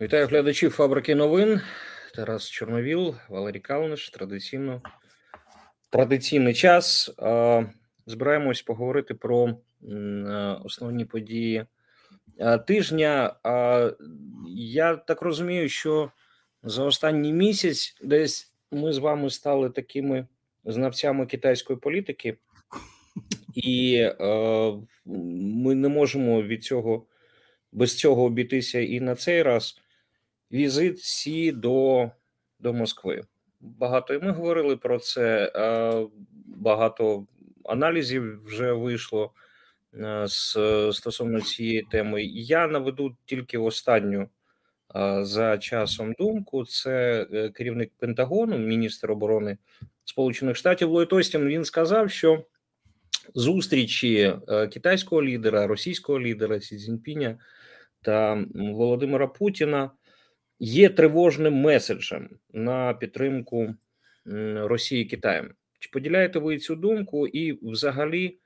Вітаю глядачів «Фабрики новин». Тарас Чорновіл, Валерій Калниш. Традиційний час. Збираємось поговорити про основні події тижня. Я так розумію, що за останній місяць десь ми з вами стали такими знавцями китайської політики, і ми не можемо без цього обійтися і на цей раз. Візит Сі до Москви. Багато і ми говорили про це, багато аналізів вже вийшло стосовно цієї теми. Я наведу тільки останню за часом думку. Це керівник Пентагону, міністр оборони Сполучених Штатів Ллойд Остін. Він сказав, що зустрічі китайського лідера, російського лідера Сі Цзіньпіня та Володимира Путіна є тривожним меседжем на підтримку Росії Китаєм. Чи поділяєте ви цю думку і взагалі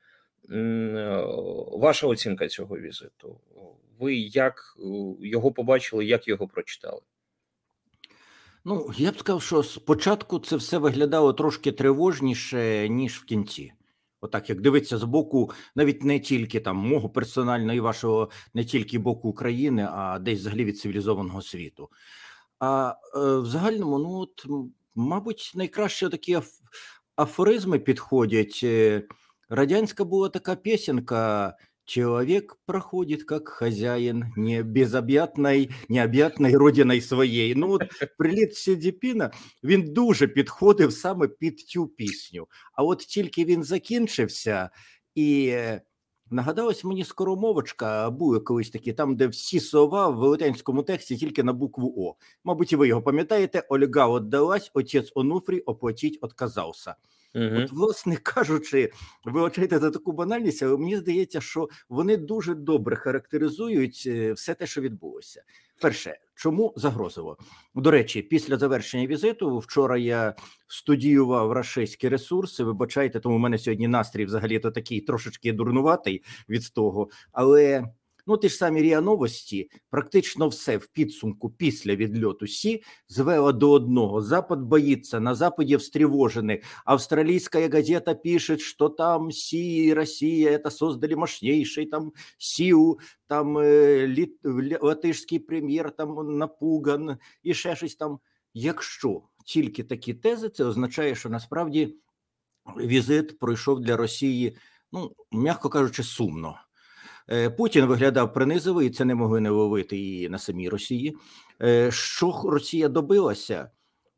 ваша оцінка цього візиту? Ви як його побачили, як його прочитали? Ну, я б сказав, що спочатку це все виглядало трошки тривожніше, ніж в кінці. Отак, як дивитися з боку, навіть не тільки там мого персонально і вашого, не тільки боку України, а десь взагалі від цивілізованого світу. А в загальному, ну от, мабуть, найкраще такі афоризми підходять. Радянська була така пісенька: «Чоловік проходить як хазяїн необ'ятної родини своєї». Ну от приліт Сі Цзіньпіна, він дуже підходив саме під цю пісню. А от тільки він закінчився, і нагадалась мені скоромовочка, були колись такі, там де всі слова в велетенському тексті тільки на букву «О». Мабуть, і ви його пам'ятаєте: «Ольга отдалась, отець Онуфрій оплатіть отказався». Uh-huh. От, власне кажучи, вибачайте за таку банальність, але мені здається, що вони дуже добре характеризують все те, що відбулося. Перше, чому загрозило? До речі, після завершення візиту, вчора я студіював рашистські ресурси, вибачайте, тому в мене сьогодні настрій взагалі-то такий трошечки дурнуватий від того, але... Ну, ті ж самі Ріа Новості, практично все в підсумку після відльоту Сі звело до одного: Запад боїться, на Западі встревожены. Австралийская газета пишет, что там Си и Россия это создали мощнейший там силу, там латышский прем'єр там напуган і ще щось там. Якщо тільки такі тези, це означає, що насправді візит пройшов для Росії, ну, м'яко кажучи, сумно. Путін виглядав принизливо, і це не могли не ловити і на самій Росії. Що Росія добилася?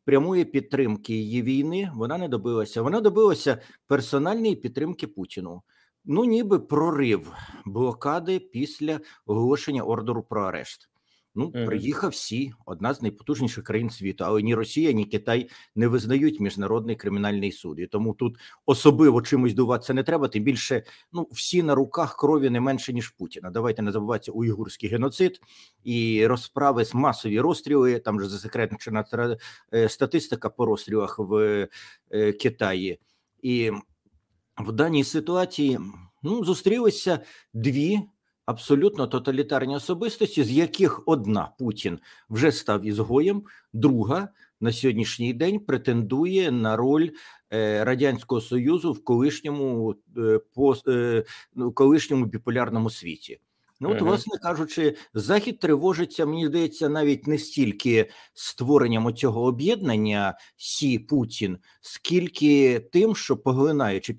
Прямої підтримки її війни вона не добилася. Вона добилася персональної підтримки Путіну. Ну, ніби прорив блокади після оголошення ордеру про арешт. Ну, приїхав Сі, одна з найпотужніших країн світу, але ні Росія, ні Китай не визнають Міжнародний кримінальний суд. І тому тут особливо чимось дуватися не треба, тим більше, ну, всі на руках крові не менше, ніж Путіна. Давайте не забуватися уйгурський геноцид і розправи, з масові розстріли, там же засекретна статистика по розстрілах в Китаї. І в даній ситуації, ну, зустрілися дві абсолютно тоталітарні особистості, з яких одна, Путін, вже став ізгоєм, друга на сьогоднішній день претендує на роль Радянського Союзу в колишньому біполярному світі. Ну, от, власне кажучи, Захід тривожиться, мені здається, навіть не стільки створенням цього об'єднання Сі-Путін, скільки тим, що підминаючи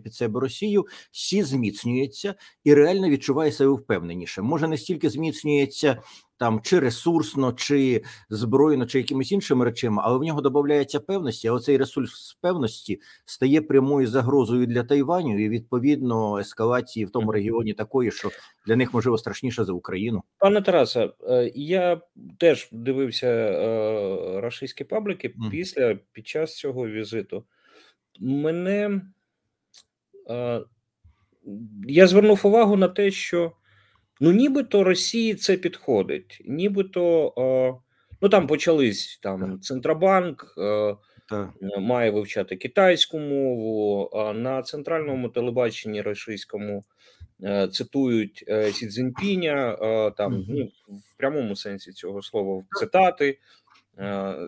під себе Росію, Сі зміцнюється і реально відчуває себе впевненіше. Може, не стільки зміцнюється там чи ресурсно, чи збройно, чи якимись іншими речами, але в нього додається певності, а оцей ресурс певності стає прямою загрозою для Тайваню і, відповідно, ескалації в тому регіоні такої, що для них, можливо, страшніше за Україну. Пане Тарасе, я теж дивився рашистські пабліки під час цього візиту. Я звернув увагу на те, що нібито Росії це підходить, нібито, ну, там почались, там Центробанк має вивчати китайську мову, на центральному телебаченні російському цитують Сі Цзіньпіня, там, ну, в прямому сенсі цього слова цитати,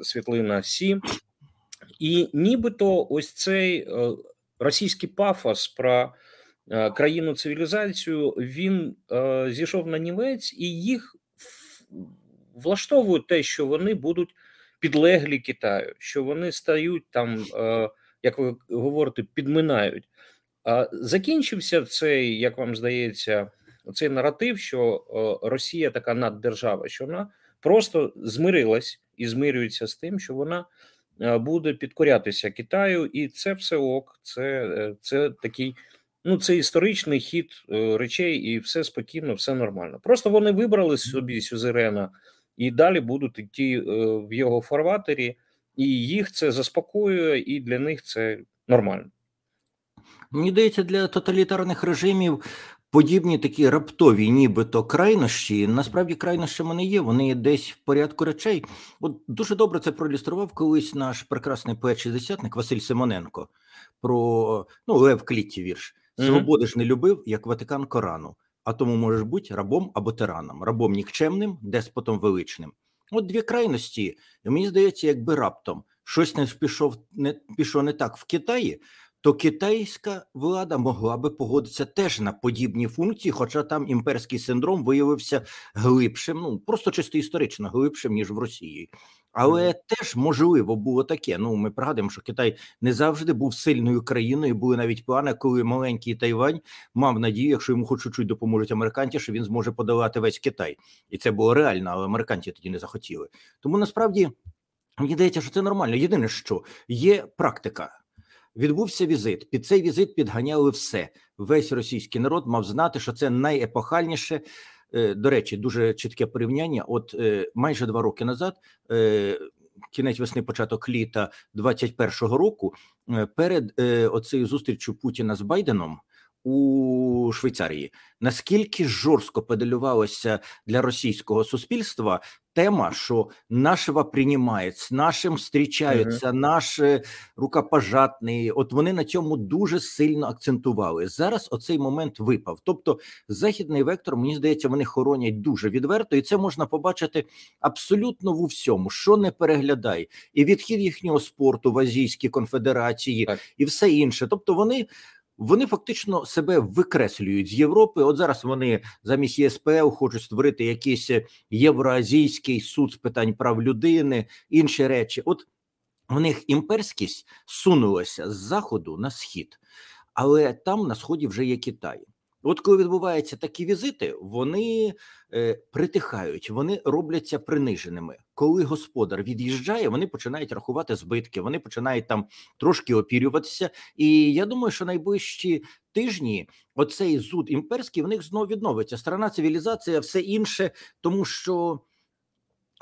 світлина Сі. І нібито ось цей російський пафос про країну-цивілізацію, він зійшов на нівець, і їх влаштовує те, що вони будуть підлеглі Китаю, що вони стають там, як ви говорите, підминають. Закінчився цей, як вам здається, цей наратив, що Росія така наддержава, що вона просто змирилась і змирюється з тим, що вона буде підкорятися Китаю, і це все ок, це такий, ну, це історичний хід речей, і все спокійно, все нормально. Просто вони вибрали собі сюзерена і далі будуть йти в його фарватері, і їх це заспокоює, і для них це нормально. Мені здається, для тоталітарних режимів подібні такі раптові нібито крайнощі, насправді крайнощами не є, вони є десь в порядку речей. От дуже добре це проілюстрував колись наш прекрасний поет-шістдесятник Василь Симоненко про, ну, Лев Клітті вірш. «Свободи ж не любив, як Ватикан Корану, а тому можеш бути рабом або тираном, рабом нікчемним, деспотом величним». От дві крайності, і мені здається, якби раптом щось не пішло не так в Китаї, то китайська влада могла би погодитися теж на подібні функції, хоча там імперський синдром виявився глибшим, ну, просто чисто історично глибшим, ніж в Росії. Але теж можливо було таке. Ну, ми пригадуємо, що Китай не завжди був сильною країною, були навіть плани, коли маленький Тайвань мав надію, якщо йому хоч чуть-чуть допоможуть американці, що він зможе подолати весь Китай. І це було реально, але американці тоді не захотіли. Тому насправді, мені здається, що це нормально. Єдине, що є практика. Відбувся візит. Під цей візит підганяли все. Весь російський народ мав знати, що це найепохальніше. До речі, дуже чітке порівняння. От майже 2 роки назад, кінець весни, початок літа 21-го року, перед оцею зустрічю Путіна з Байденом у Швейцарії, наскільки жорстко педалювалося для російського суспільства тема, що нашого приймають, з нашим зустрічаються, наш рукопожатний. От вони на цьому дуже сильно акцентували. Зараз оцей момент випав. Тобто західний вектор, мені здається, вони хоронять дуже відверто, і це можна побачити абсолютно у всьому, що не переглядай. І відхід їхнього спорту в Азійській конфедерації, так, і все інше. Тобто вони фактично себе викреслюють з Європи. От зараз вони замість ЄСПЛ хочуть створити якийсь євроазійський суд з питань прав людини, інші речі. От в них імперськість сунулася з заходу на схід, але там на сході вже є Китай. От коли відбуваються такі візити, вони притихають, вони робляться приниженими. Коли господар від'їжджає, вони починають рахувати збитки, вони починають там трошки опірюватися. І я думаю, що найближчі тижні оцей зуд імперський в них знову відновиться. Страна, цивілізація, все інше, тому що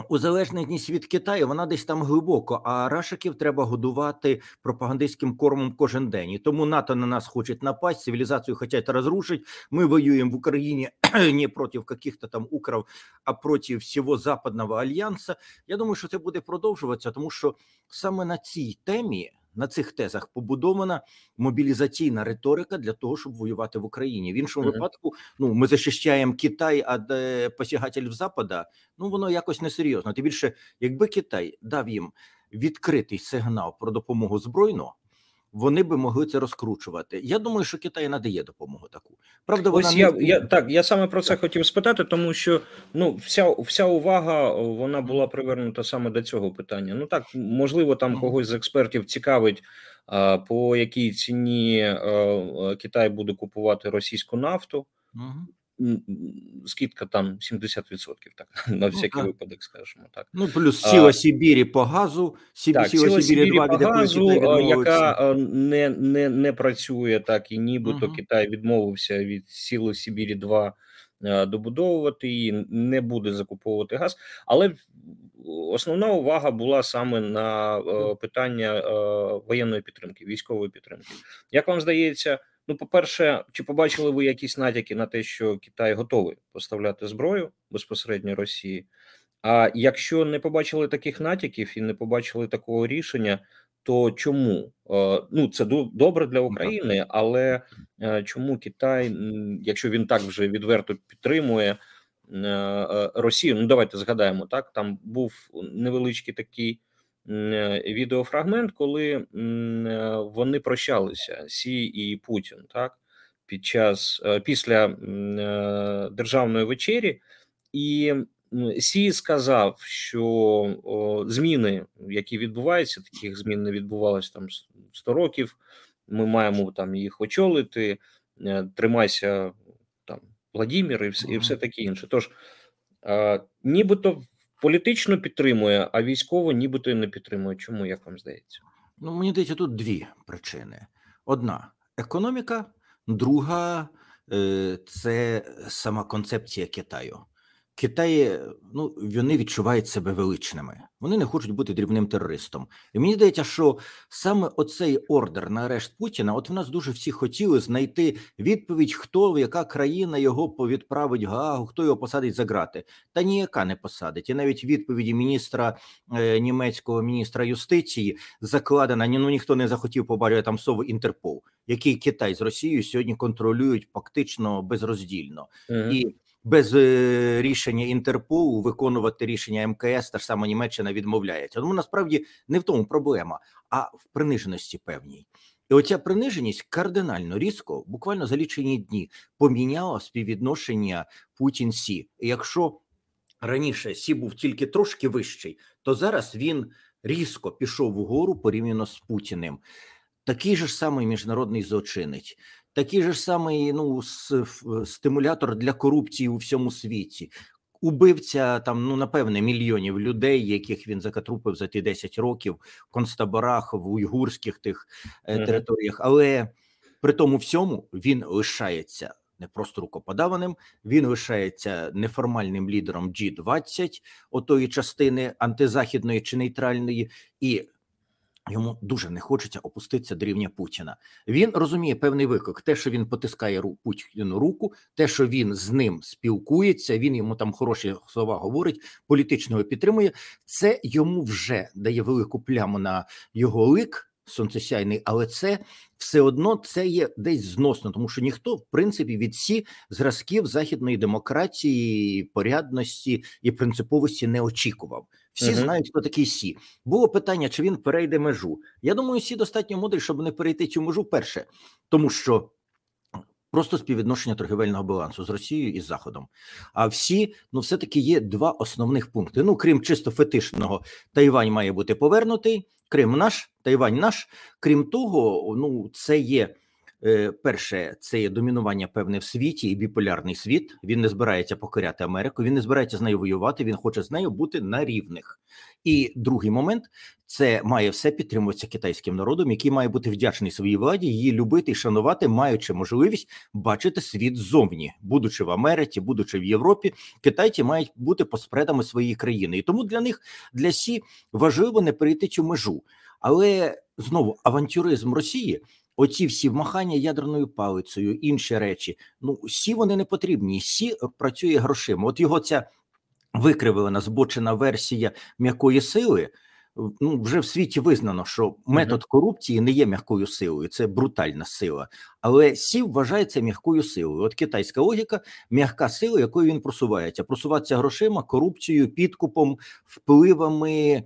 узалежність від Китаю, вона десь там глибоко, а рашиків треба годувати пропагандистським кормом кожен день. І тому НАТО на нас хоче напасть, цивілізацію хочуть розрушити. Ми воюємо в Україні не проти каких-то там укров, а проти всього Западного Альянсу. Я думаю, що це буде продовжуватися, тому що саме на цій темі, на цих тезах побудована мобілізаційна риторика для того, щоб воювати в Україні. В іншому випадку, ну, ми захищаємо Китай, а посягатель Запада, ну, воно якось несерйозно. Тим більше, якби Китай дав їм відкритий сигнал про допомогу збройну, вони би могли це розкручувати. Я думаю, що Китай надає допомогу таку. Правда, вона я саме про це хотів спитати, тому що, ну, вся увага, вона була привернута саме до цього питання. Ну так, можливо, там когось з експертів цікавить, по якій ціні Китай буде купувати російську нафту. Скидка там 70%, так, на всякий випадок, скажімо так. Ну, плюс сіла Сибірі по газу, яка не працює так, і нібито Китай відмовився від сіли Сибірі-2 добудовувати її, не буде закуповувати газ, але основна увага була саме на питання воєнної підтримки, військової підтримки. Як вам здається, ну, по-перше, чи побачили ви якісь натяки на те, що Китай готовий поставляти зброю безпосередньо Росії? А якщо не побачили таких натяків і не побачили такого рішення, То чому? Ну, це добре для України, але чому Китай, якщо він так вже відверто підтримує Росію, ну давайте згадаємо, так, там був невеличкий такий відеофрагмент, коли вони прощалися, Сі і Путін, так, під час, після державної вечері, і Сі сказав, що зміни, які відбуваються, таких змін не відбувалося там 100 років, ми маємо там їх очолити, тримайся там Володимир і все таке інше. Тож, нібито політично підтримує, а військово нібито не підтримує. Чому, як вам здається? Ну, мені здається, тут дві причини. Одна – економіка, друга – це сама концепція Китаю. Китай, ну, вони відчувають себе величними. Вони не хочуть бути дрібним терористом. І мені здається, що саме оцей ордер на арешт Путіна, от в нас дуже всі хотіли знайти відповідь, хто, яка країна його відправить в Гаагу, хто його посадить за грати. Та ніяка не посадить. І навіть відповіді міністра, німецького міністра юстиції закладена, ну, ніхто не захотів побачити там слово «Інтерпол», який Китай з Росією сьогодні контролюють фактично безроздільно. Mm-hmm. І без рішення Інтерполу виконувати рішення МКС, та ж сама Німеччина відмовляється. Тому насправді не в тому проблема, а в приниженості певній. І оця приниженість кардинально різко, буквально за лічені дні, поміняла співвідношення Путін-Сі. І якщо раніше Сі був тільки трошки вищий, то зараз він різко пішов угору порівняно з Путіним. Такий же ж самий міжнародний злочинець. Такий же самий, ну, стимулятор для корупції у всьому світі. Убивця, там, ну, напевне, мільйонів людей, яких він закатрупив за ті 10 років в концтаборах, в уйгурських тих територіях. Але при тому всьому він лишається не просто рукоподаваним, він лишається неформальним лідером G20, отої частини антизахідної чи нейтральної, і йому дуже не хочеться опуститися до рівня Путіна. Він розуміє певний виклик. Те, що він потискає Путіну руку, те, що він з ним спілкується, він йому там хороші слова говорить, політично його підтримує, це йому вже дає велику пляму на його лик, сонцесяйний, але це все одно це є десь зносно, тому що ніхто, в принципі, від Сі зразків західної демократії, порядності і принциповості не очікував. Всі знають, хто такий Сі. Було питання, чи він перейде межу. Я думаю, Сі достатньо мудрий, щоб не перейти цю межу перше, тому що просто співвідношення торгівельного балансу з Росією і з Заходом. А всі, ну, все-таки є два основних пункти. Ну, крім чисто фетишного, Тайвань має бути повернутий, Крим наш, Тайвань наш. Крім того, ну, це є, перше, це є домінування певне в світі і біполярний світ. Він не збирається покоряти Америку, він не збирається з нею воювати, він хоче з нею бути на рівних. І другий момент, це має все підтримуватися китайським народом, який має бути вдячний своїй владі, її любити і шанувати, маючи можливість бачити світ ззовні. Будучи в Америці, будучи в Європі, китайці мають бути поспредами своєї країни. І тому для них, для Сі, важливо не перейти цю межу. Але, знову, авантюризм Росії – оці всі вмахання ядерною палицею, інші речі, ну, Сі вони не потрібні, Сі працює грошима. От його ця викривлена, збочена версія м'якої сили, ну, вже в світі визнано, що метод корупції не є м'якою силою, це брутальна сила. Але Сі вважається м'якою силою. От китайська логіка, м'яка сила, якою він просувається. Просуватися грошима, корупцією, підкупом, впливами,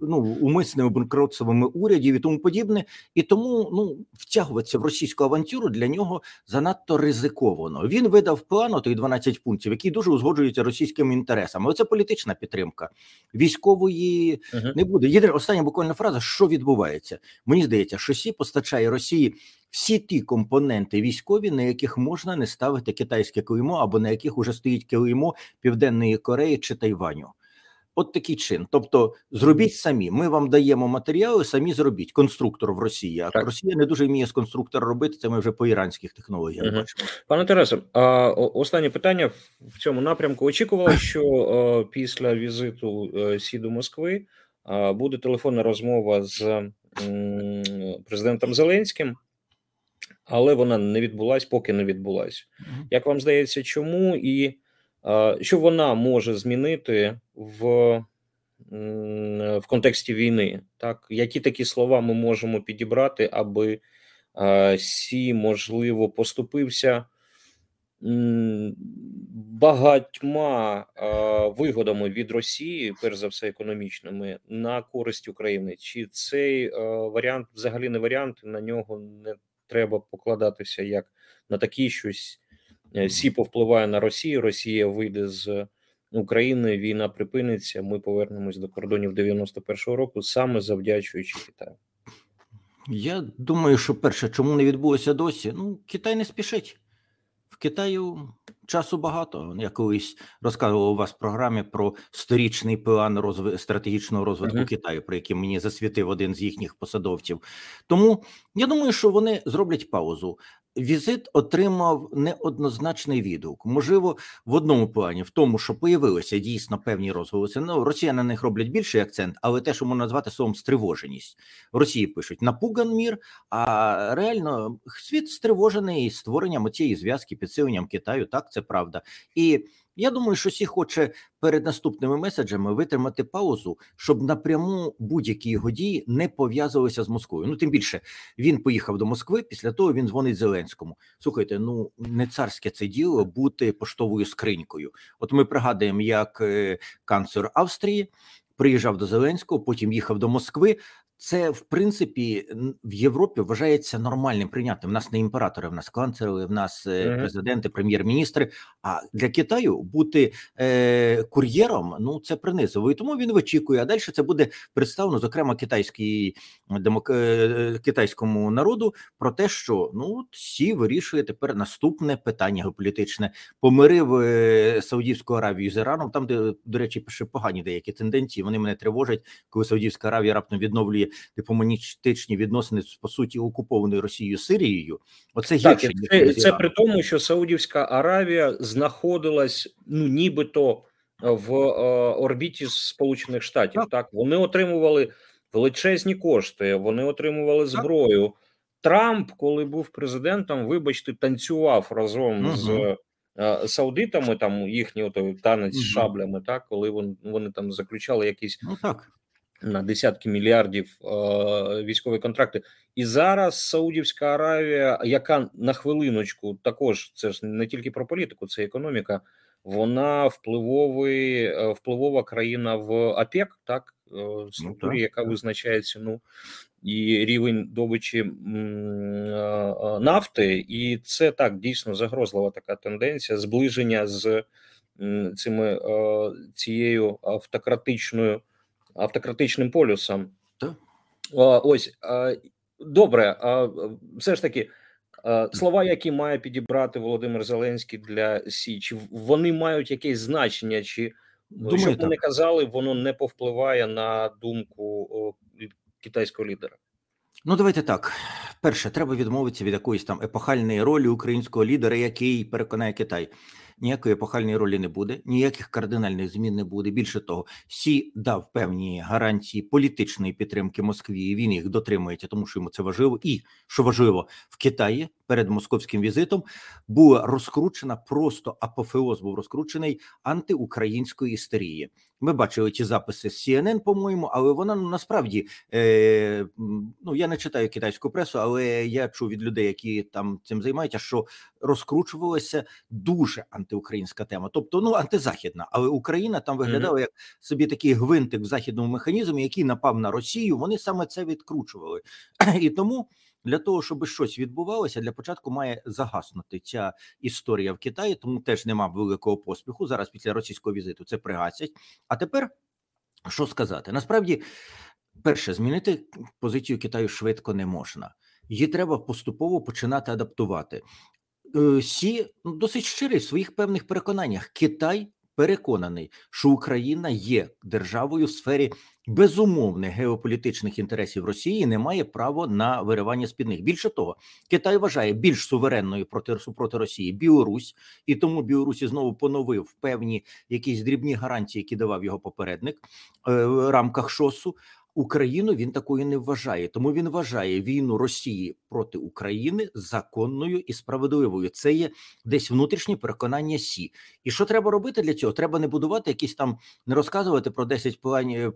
ну, умисними банкротствами урядів і тому подібне. І тому, ну, втягуватися в російську авантюру для нього занадто ризиковано. Він видав план, отої 12 пунктів, які дуже узгоджуються російськими інтересами. Оце політична підтримка. Військової не буде. Єдина остання буквально фраза, що відбувається. Мені здається, що Сі постачає Росії всі ті компоненти військові, на яких можна не ставити китайське клеймо, або на яких уже стоїть клеймо Південної Кореї чи Тайваню. От такий чин. Тобто, зробіть самі. Ми вам даємо матеріали, самі зробіть. Конструктор в Росії. А Росія не дуже вміє з конструктора робити, це ми вже по іранських технологіях бачимо. Пане Тарасе, останнє питання в цьому напрямку. Очікували, що після візиту Сі до Москви буде телефонна розмова з президентом Зеленським, але вона не відбулась, поки не відбулась. Як вам здається, чому і що вона може змінити в в контексті війни. Так, які такі слова ми можемо підібрати, аби Сі, можливо, поступився багатьма вигодами від Росії, перш за все економічними, на користь України? Чи цей варіант взагалі не варіант, на нього не треба покладатися, як на такі щось? Сі повпливає на Росію, Росія вийде з України, війна припиниться, ми повернемось до кордонів 91-го року, саме завдячуючи Китаю. Я думаю, що перше, чому не відбулося досі? Ну, Китай не спішить. В Китаю часу багато. Я колись розказував у вас в програмі про 100-річний план стратегічного розвитку Китаю, про який мені засвітив один з їхніх посадовців. Тому я думаю, що вони зроблять паузу. Візит отримав неоднозначний відгук. Можливо, в одному плані, в тому, що появилися дійсно певні розголоси. Ну, Росія на них роблять більший акцент, але те, що можна назвати словом стривоженість. Росії пишуть «напуган мір», а реально світ стривожений створенням цієї зв'язки, підсиленням Китаю. Так, це правда. І я думаю, що всі хоче перед наступними меседжами витримати паузу, щоб напряму будь-які його дії не пов'язувалися з Москвою. Ну, тим більше, він поїхав до Москви, після того він дзвонить Зеленському. Слухайте, ну, не царське це діло бути поштовою скринькою. От ми пригадуємо, як канцлер Австрії приїжджав до Зеленського, потім їхав до Москви. Це, в принципі, в Європі вважається нормальним прийнятим. В нас не імператори, в нас канцлери, в нас президенти, прем'єр-міністри. А для Китаю бути кур'єром, ну, це принизово. І тому він вичікує. А далі це буде представлено, зокрема, китайському народу про те, що, ну, Сі вирішує тепер наступне питання геополітичне. Помирив Саудівську Аравію з Іраном, там, де, до речі, ще погані деякі тенденції. Вони мене тривожать, коли Саудівська Аравія раптом відновлює дипломатичні відносини з, по суті, окупованою Росією, Сирією. Оце гірше. Це при тому, що Саудівська Аравія знаходилась, ну, нібито в орбіті Сполучених Штатів. Так, вони отримували величезні кошти, вони отримували зброю. Трамп, коли був президентом, вибачте, танцював разом з саудитами, там їхній ото танець з шаблями, так, коли вони там заключали якісь на десятки мільярдів військові контракти. І зараз Саудівська Аравія, яка на хвилиночку також, це ж не тільки про політику, це економіка, вона впливова країна в ОПЕК, так, структурі, яка визначає ціну і рівень добичі нафти. І це так, дійсно загрозлива така тенденція зближення з цією автократичним полюсом. Ось, добре, все ж таки, слова, які має підібрати Володимир Зеленський для Сі, чи вони мають якесь значення, чи, що вони казали, воно не повпливає на думку китайського лідера? Ну, давайте так. Перше, треба відмовитися від якоїсь там епохальної ролі українського лідера, який переконає Китай. Ніякої епохальної ролі не буде, ніяких кардинальних змін не буде. Більше того, Сі дав певні гарантії політичної підтримки Москві, і він їх дотримується, тому що йому це важливо. І, що важливо, в Китаї перед московським візитом була розкручена, просто апофеоз був розкручений антиукраїнської істерії. Ми бачили ті записи з CNN, по-моєму, але вона, ну, насправді, ну, я не читаю китайську пресу, але я чув від людей, які там цим займаються, що розкручувалася дуже антиукраїнська тема. Тобто, ну, антизахідна, але Україна там виглядала як собі такий гвинтик в західному механізмі, який напав на Росію, вони саме це відкручували. І тому для того, щоб щось відбувалося, для початку має загаснути ця історія в Китаї, тому теж нема великого поспіху. Зараз після російського візиту це пригасять. А тепер, що сказати? Насправді, перше, змінити позицію Китаю швидко не можна. Її треба поступово починати адаптувати. Сі досить щирий в своїх певних переконаннях. Китай переконаний, що Україна є державою в сфері безумовних геополітичних інтересів Росії, не має права на виривання з-під них. Більше того, Китай вважає більш суверенною супроти Росії Білорусь, і тому Білорусі знову поновив певні якісь дрібні гарантії, які давав його попередник в рамках ШОСу. Україну він такою не вважає, тому він вважає війну Росії проти України законною і справедливою. Це є десь внутрішнє переконання Сі. І що треба робити для цього? Треба не будувати якісь там, не розказувати про 10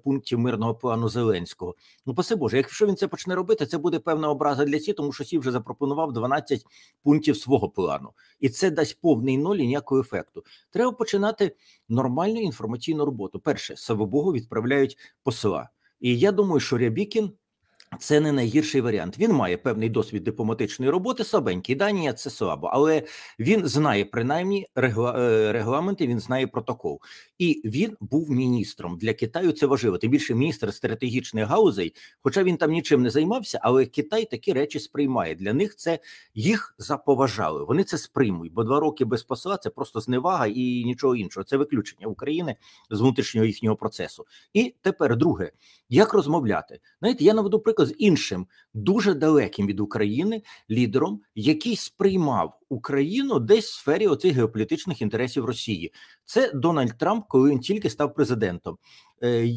пунктів мирного плану Зеленського. Ну, паси Боже, якщо він це почне робити, це буде певна образа для Сі, тому що Сі вже запропонував 12 пунктів свого плану. І це дасть повний ноль і ніякого ефекту. Треба починати нормальну інформаційну роботу. Перше, слава Богу, відправляють посла. І я думаю, що Рябікін – це не найгірший варіант. Він має певний досвід дипломатичної роботи, слабенький. Данія – це слабо, але він знає принаймні регламенти, він знає протокол. І він був міністром. Для Китаю це важливо. Тим більше міністр стратегічних галузей, хоча він там нічим не займався, але Китай такі речі сприймає. Для них це їх заповажали. Вони це сприймуть, бо 2 роки без посла – це просто зневага і нічого іншого. Це виключення України з внутрішнього їхнього процесу. І тепер друге. Як розмовляти? Знаєте, я наведу приклад з іншим, дуже далеким від України лідером, який сприймав Україну десь в сфері оцих геополітичних інтересів Росії. Це Дональд Трамп, коли він тільки став президентом.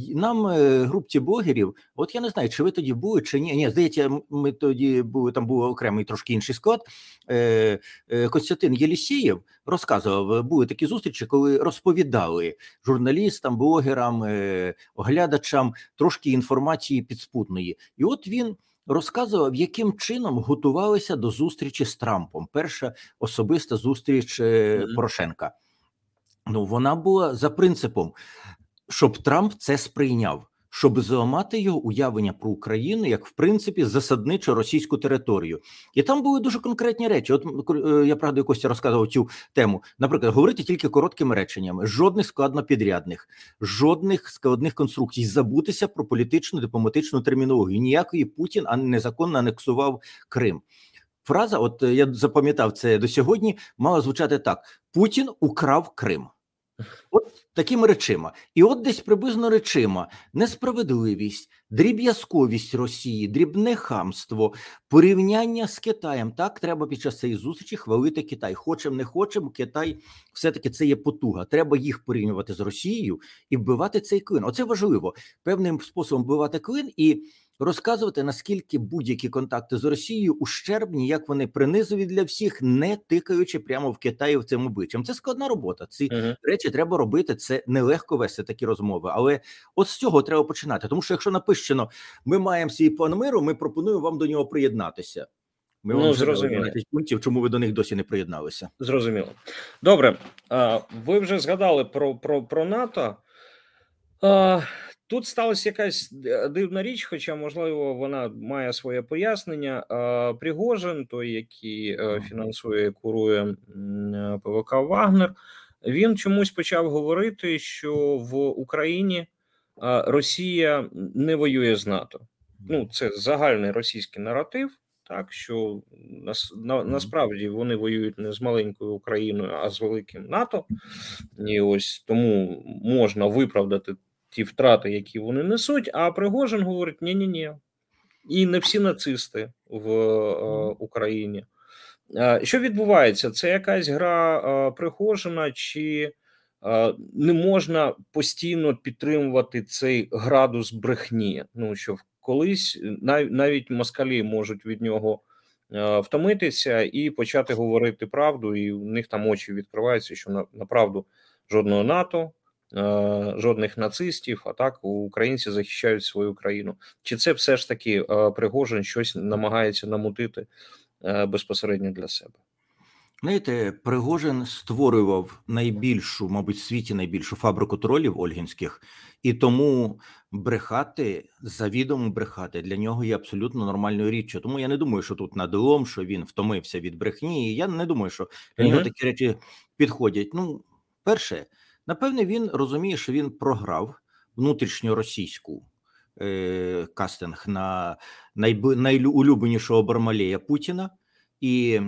Нам, групці блогерів, от я не знаю, чи ви тоді були, чи ні. Ні, здається, ми тоді були, там був окремий трошки інший склад. Костянтин Єлісєєв розказував, були такі зустрічі, коли розповідали журналістам, блогерам, оглядачам трошки інформації підспутної. І от він розказував, яким чином готувалися до зустрічі з Трампом. Перша особиста зустріч Порошенка. Ну, вона була за принципом, щоб Трамп це сприйняв, щоб зламати його уявлення про Україну як, в принципі, засадничу російську територію. І там були дуже конкретні речі. От я, правда, Костя розказував цю тему. Наприклад, говорити тільки короткими реченнями, жодних складнопідрядних, жодних складних конструкцій, забутися про політичну, дипломатичну термінологію. Ніякої Путін незаконно анексував Крим. Фраза, от я запам'ятав це до сьогодні, мала звучати так: Путін украв Крим. От такими речима. І от десь приблизно речима: несправедливість, дріб'язковість Росії, дрібне хамство, порівняння з Китаєм. Так, треба під час цієї зустрічі хвалити Китай. Хочем, не хочем, Китай все-таки це є потуга. Треба їх порівнювати з Росією і вбивати цей клин. Оце важливо. Певним способом вбивати клин і розказувати, наскільки будь-які контакти з Росією ущербні, як вони принизові для всіх, не тикаючи прямо в Китаї в цим обличчям. Це складна робота. Ці речі треба робити, це нелегко вести такі розмови, але от з цього треба починати. Тому що якщо напишено, ми маємо свій план миру, ми пропонуємо вам до нього приєднатися. Ми вам зрозуміли пунктів, чому ви до них досі не приєдналися. Зрозуміло. Добре, ви вже згадали про НАТО. Тут сталася якась дивна річ, хоча, можливо, вона має своє пояснення. Пригожин, той, який фінансує і курує ПВК «Вагнер», він чомусь почав говорити, що в Україні Росія не воює з НАТО. Ну, це загальний російський наратив, так, що насправді вони воюють не з маленькою Україною, а з великим НАТО. І ось тому можна виправдати ті втрати, які вони несуть, а Пригожин говорить, ні-ні-ні, і не всі нацисти в Україні. Що відбувається? Це якась гра Пригожина, чи не можна постійно підтримувати цей градус брехні? Ну, що колись навіть москалі можуть від нього втомитися і почати говорити правду, і в них там очі відкриваються, що направду жодного НАТО, жодних нацистів, а так українці захищають свою країну. Чи це все ж таки Пригожин щось намагається намутити безпосередньо для себе? Знаєте, Пригожин створював найбільшу, мабуть, в світі найбільшу фабрику тролів ольгінських, і тому брехати, завідомо брехати, для нього є абсолютно нормальною річчю. Тому я не думаю, що тут надлом, що він втомився від брехні, і я не думаю, що для нього такі речі підходять. Ну, перше, напевне, він розуміє, що він програв внутрішньоросійську кастинг на найулюбленішого бармалея Путіна, і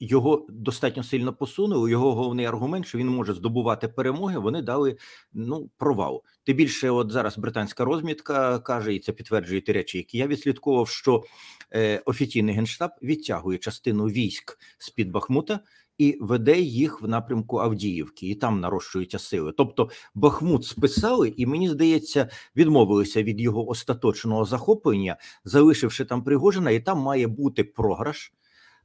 його достатньо сильно посунули. Його головний аргумент, що він може здобувати перемоги, вони дали, ну, провал. Тим більше, от зараз британська розмітка каже, і це підтверджує ті речі, які я відслідковував, що офіційний Генштаб відтягує частину військ з-під Бахмута і веде їх в напрямку Авдіївки, і там нарощуються сили. Тобто Бахмут списали, і, мені здається, відмовилися від його остаточного захоплення, залишивши там Пригожина, і там має бути програш,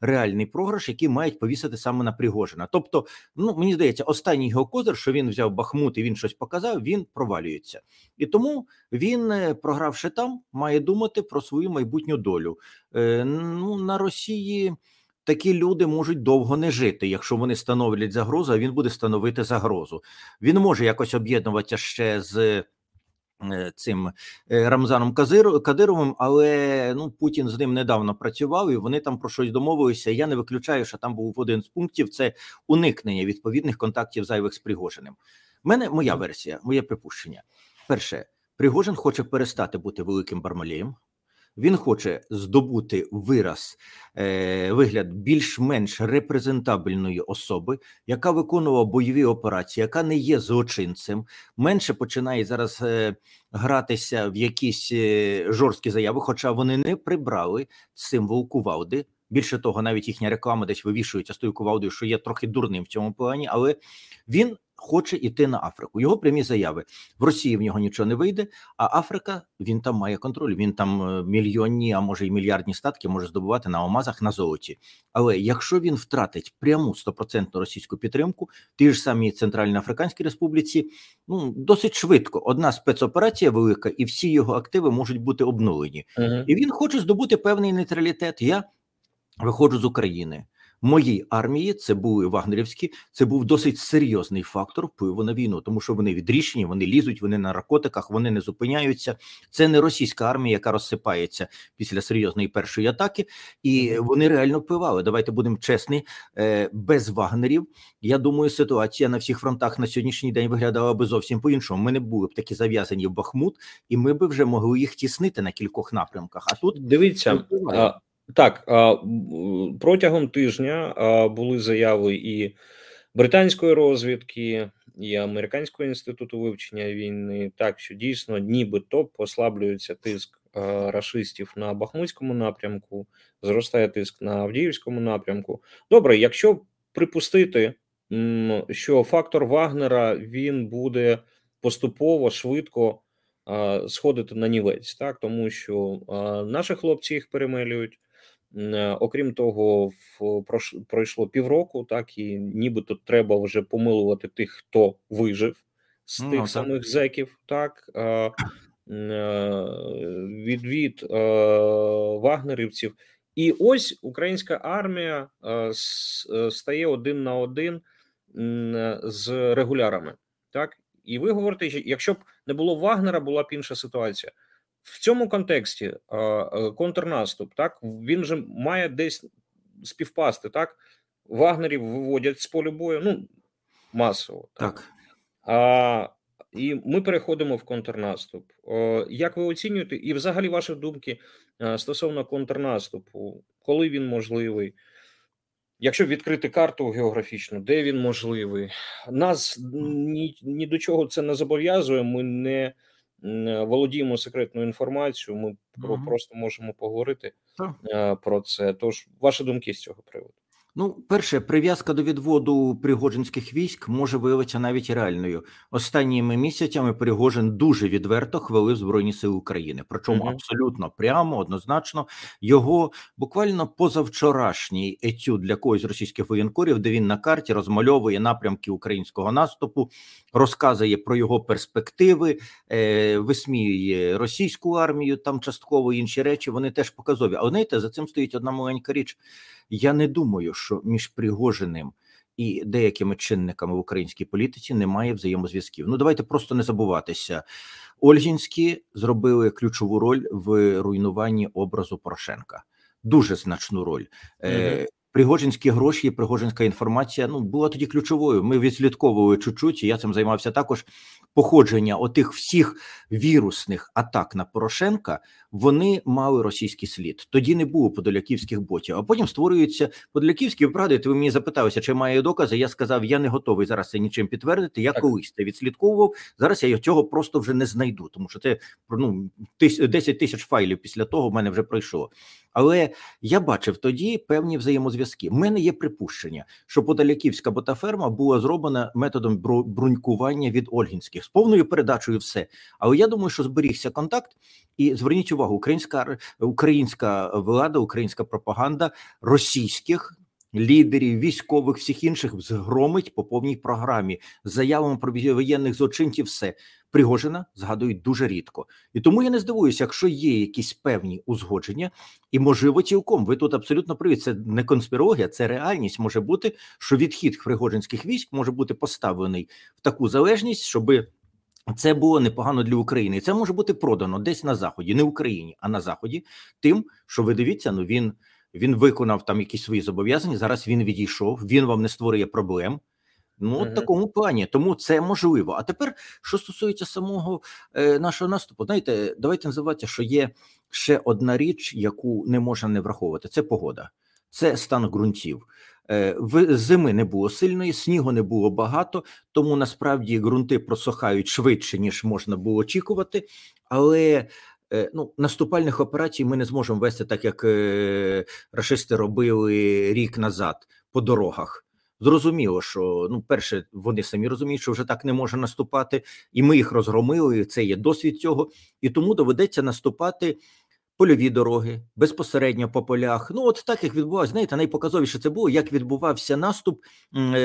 реальний програш, який мають повісити саме на Пригожина. Тобто, ну, мені здається, останній його козир, що він взяв Бахмут і він щось показав, він провалюється. І тому він, програвши там, має думати про свою майбутню долю. Ну, на Росії такі люди можуть довго не жити, якщо вони становлять загрозу, а він буде становити загрозу. Він може якось об'єднуватися ще з цим Рамзаном Кадировим, але ну Путін з ним недавно працював, і вони там про щось домовилися. Я не виключаю, що там був один з пунктів – це уникнення відповідних контактів зайвих з Пригожиним. Моя версія, моє припущення. Перше, Пригожин хоче перестати бути великим бармалеєм. Він хоче здобути вигляд більш-менш репрезентабельної особи, яка виконувала бойові операції, яка не є злочинцем, менше починає зараз гратися в якісь жорсткі заяви, хоча вони не прибрали символ кувалди. Більше того, навіть їхня реклама десь вивішується з тою кувалдою, що є трохи дурним в цьому плані, але він хоче йти на Африку. Його прямі заяви. В Росії в нього нічого не вийде, а Африка, він там має контроль. Він там мільйонні, а може й мільярдні статки може здобувати на алмазах, на золоті. Але якщо він втратить пряму 100% російську підтримку, ті ж самі Центральноафриканській Республіці, ну, досить швидко. Одна спецоперація велика, і всі його активи можуть бути обнулені. І він хоче здобути певний нейтралітет. Я виходжу з України. Мої армії, це були вагнерівські, це був досить серйозний фактор впливу на війну, тому що вони відрішені, вони лізуть, вони на наркотиках, вони не зупиняються. Це не російська армія, яка розсипається після серйозної першої атаки, і вони реально впливали. Давайте будемо чесні, без вагнерів, я думаю, ситуація на всіх фронтах на сьогоднішній день виглядала би зовсім по-іншому. Ми не були б такі зав'язані в Бахмут, і ми б вже могли їх тіснити на кількох напрямках. А тут дивіться. Так, протягом тижня були заяви і британської розвідки, і Американського інституту вивчення війни, так що дійсно нібито послаблюється тиск рашистів на Бахмутському напрямку, зростає тиск на Авдіївському напрямку. Добре, якщо припустити, що фактор Вагнера, він буде поступово, швидко сходити на нівець, так, тому що наші хлопці їх перемелюють. Окрім того, пройшло півроку, так, і нібито треба вже помилувати тих, хто вижив з тих самих зеків, так, від вагнерівців. І ось українська армія стає один на один з регулярами, так, і ви говорите, якщо б не було Вагнера, була б інша ситуація. В цьому контексті контрнаступ, так, він же має десь співпасти, так? Вагнерів виводять з поля бою, ну, масово, так. І ми переходимо в контрнаступ. Як ви оцінюєте, і взагалі ваші думки стосовно контрнаступу, коли він можливий? Якщо відкрити карту географічну, де він можливий? Нас ні до чого це не зобов'язує, ми не володіємо секретною інформацією, ми просто можемо поговорити про це. Тож, ваші думки з цього приводу? Ну, перше, прив'язка до відводу пригожинських військ може виявитися навіть реальною. Останніми місяцями Пригожин дуже відверто хвалив Збройні Сили України. Причому абсолютно прямо, однозначно. Його буквально позавчорашній етюд для когось з російських воєнкорів, де він на карті розмальовує напрямки українського наступу, розказує про його перспективи, висміює російську армію, там частково інші речі, вони теж показові. А знаєте, за цим стоїть одна маленька річ. Я не думаю, що між Пригожиним і деякими чинниками в українській політиці немає взаємозв'язків. Ну, давайте просто не забуватися. Ольгінські зробили ключову роль в руйнуванні образу Порошенка. Дуже значну роль. Пригожинські гроші і пригожинська інформація, ну, була тоді ключовою. Ми відслідковували чуть-чуть, і я цим займався також. походження отих всіх вірусних атак на Порошенка, вони мали російський слід. Тоді не було подоляківських ботів, а потім створюються подоляківські правди. Ви мені запиталися, чи має докази, я сказав, я не готовий зараз це нічим підтвердити, я колись це відслідковував, зараз я цього просто вже не знайду, тому що це 10 тисяч файлів після того в мене вже пройшло. Але я бачив тоді певні взаємозв'язки. У мене є припущення, що подоляківська ботаферма була зроблена методом брунькування від ольгінських, з повною передачею все. Але я думаю, що зберігся контакт, і зверніть увагу, українська влада, українська пропаганда російських лідерів, військових, всіх інших згромить по повній програмі. З заявами про воєнних злочинців все. Пригожина згадують дуже рідко. І тому я не здивуюся, якщо є якісь певні узгодження, і можливо цілком, ви тут абсолютно праві, це не конспірологія, це реальність може бути, що відхід пригожинських військ може бути поставлений в таку залежність, щоби це було непогано для України. І це може бути продано десь на Заході, не в Україні, а на Заході, тим, що ви дивіться, ну він виконав там якісь свої зобов'язання, зараз він відійшов, він вам не створює проблем. Ну, в такому плані, тому це можливо. А тепер, що стосується самого нашого наступу, знаєте, давайте називати, що є ще одна річ, яку не можна не враховувати, це погода, це стан ґрунтів. Зими не було сильної, снігу не було багато, тому насправді ґрунти просохають швидше, ніж можна було очікувати, але... Ну, наступальних операцій ми не зможемо вести так, як рашисти робили рік назад по дорогах. Зрозуміло, що, ну, перше, вони самі розуміють, що вже так не може наступати, і ми їх розгромили, це є досвід цього, і тому доведеться наступати польові дороги, безпосередньо по полях. Ну, от так, як відбувалося, знаєте, найпоказовіше це було, як відбувався наступ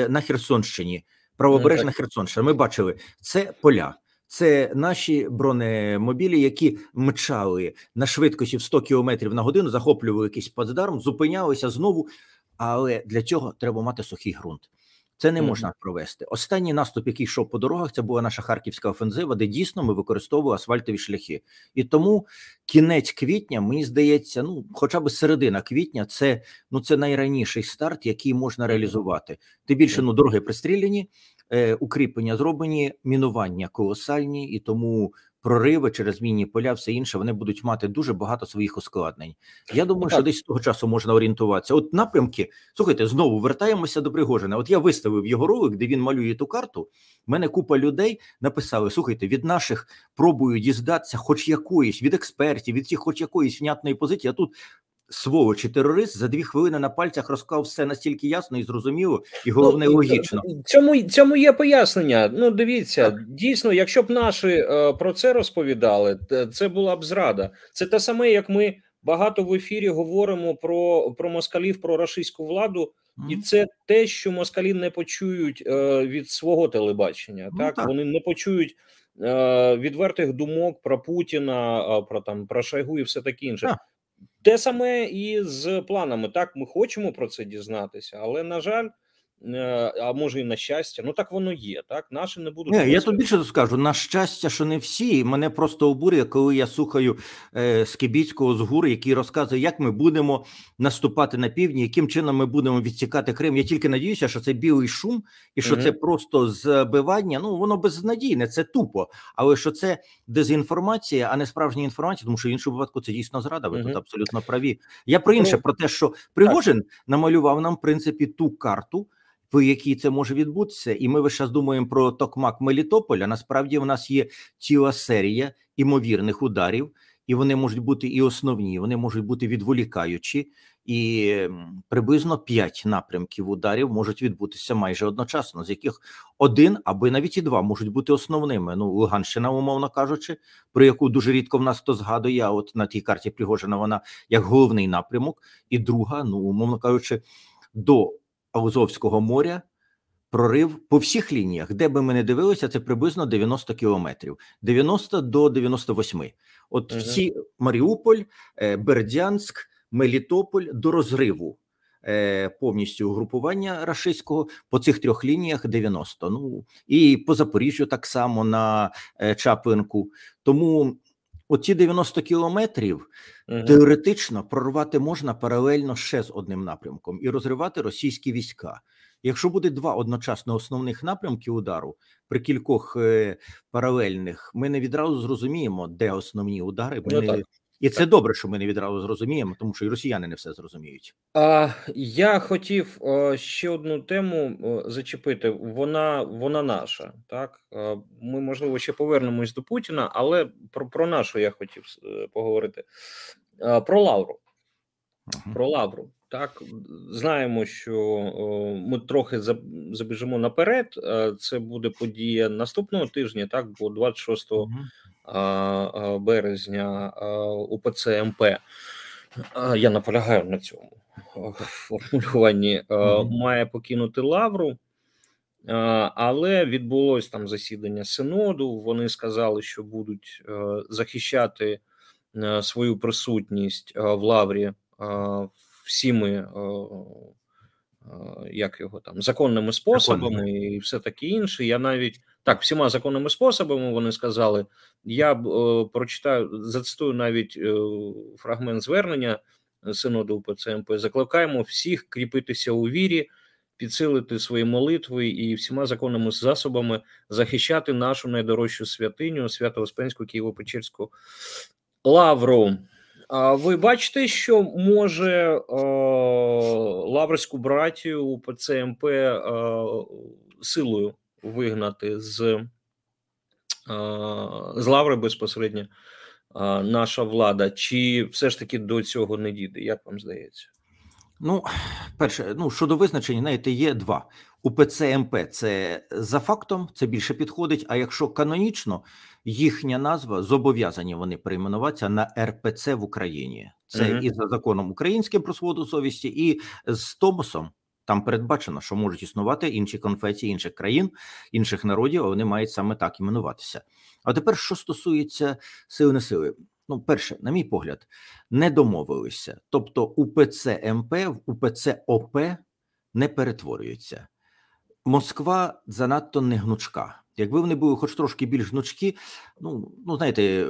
на Херсонщині, правобережна Херсонщина. Ми бачили, це поля. Це наші бронемобілі, які мчали на швидкості в 100 км на годину, захоплювали якийсь плацдарм, зупинялися знову, але для цього треба мати сухий ґрунт. Це не можна провести. Останній наступ, який йшов по дорогах, це була наша харківська офензива, де дійсно ми використовували асфальтові шляхи. І тому кінець квітня, мені здається, ну, хоча б середина квітня, це, ну, це найраніший старт, який можна реалізувати. Тим більше, ну, дороги пристріляні, укріплення зроблені, мінування колосальні, і тому прориви через мінні поля, все інше, вони будуть мати дуже багато своїх ускладнень. Я думаю, що десь з того часу можна орієнтуватися. От напрямки, слухайте, знову вертаємося до Пригожина. От я виставив його ролик, де він малює ту карту, мене купа людей написали, слухайте, від наших пробую дізнатися хоч якоїсь, від експертів, від цих хоч якоїсь внятної позиції, а тут... Сволоч і терорист за 2 хвилини на пальцях розклав все настільки ясно і зрозуміло, і головне, ну, логічно. Цьому є пояснення. Ну, дивіться, дійсно, якщо б наші про це розповідали, це була б зрада. Це те саме, як ми багато в ефірі говоримо про москалів, про рашистську владу, і це те, що москалі не почують від свого телебачення. Ну, так? Вони не почують відвертих думок про Путіна, про Шойгу і все таке інше. Те саме і з планами. Так, ми хочемо про це дізнатися, але, на жаль, а може і на щастя, ну так воно є, так? Наші не будуть... Я тут більше скажу, на щастя, що не всі. Мене просто обурює, коли я слухаю Скибіцького з ГУР, який розказує, як ми будемо наступати на півдні, яким чином ми будемо відсікати Крим. Я тільки надіюся, що це білий шум, і що це просто збивання, ну воно безнадійне, це тупо, але що це дезінформація, а не справжня інформація, тому що в іншому випадку це дійсно зрада, ви тут абсолютно праві. Я про інше, про те, що Пригожин намалював нам, в принципі, ту карту, по якій це може відбутися, і ми весь час думаємо про токмак Мелітополя, насправді в нас є ціла серія імовірних ударів, і вони можуть бути і основні, вони можуть бути відволікаючі, і приблизно 5 напрямків ударів можуть відбутися майже одночасно, з яких 1, або навіть і 2 можуть бути основними. Ну, Луганщина, умовно кажучи, про яку дуже рідко в нас хто згадує, а от на тій карті Пригожина вона як головний напрямок, і друга, ну, умовно кажучи, до Азовського моря, прорив по всіх лініях, де би ми не дивилися, це приблизно 90 кілометрів, 90 до 98. От всі Маріуполь, Бердянськ, Мелітополь до розриву повністю угрупування рашистського по цих 3 лініях 90. Ну, і по Запоріжжю так само на Чаплинку. Тому оці 90 кілометрів теоретично прорвати можна паралельно ще з одним напрямком і розривати російські війська. Якщо буде два одночасно основних напрямки удару при кількох паралельних, ми не відразу зрозуміємо, де основні удари. І це добре, що ми не відразу зрозуміємо, тому що і росіяни не все зрозуміють. Я хотів ще одну тему зачепити. Вона наша, так? Ми, можливо, ще повернемось до Путіна, але про нашу я хотів поговорити. Про Лавру. Про Лавру. Так, знаємо, що ми трохи забіжимо наперед. Це буде подія наступного тижня, так, бо 26 березня УПЦ МП. Я наполягаю на цьому формулюванні. Має покинути Лавру, але відбулось там засідання синоду. Вони сказали, що будуть захищати свою присутність в Лаврі всіми, як його там, законними способами і все таке інше. Я навіть, так, всіма законними способами, вони сказали. Я прочитаю, зацитую навіть фрагмент звернення синоду УПЦ МП. Закликаємо всіх кріпитися у вірі, підсилити свої молитви і всіма законними засобами захищати нашу найдорожчу святиню, Свято-Оспенську Києво-Печерську Лавру. А ви бачите, що може лаврську братію УПЦ МП силою вигнати з Лаври безпосередньо наша влада? Чи все ж таки до цього не дійде? Як вам здається? Ну, перше, щодо визначення, знаєте, є два. УПЦ МП – це за фактом, це більше підходить, а якщо канонічно, їхня назва, зобов'язані вони перейменуватися на РПЦ в Україні. Це і за законом українським про свободу совісті, і з Томосом. Там передбачено, що можуть існувати інші конфесії інших країн, інших народів, а вони мають саме так іменуватися. А тепер, що стосується сили-несили. Перше, на мій погляд, не домовилися. Тобто УПЦ МП в УПЦ ОП не перетворюється. Москва занадто не гнучка. Якби вони були хоч трошки більш гнучкі, знаєте,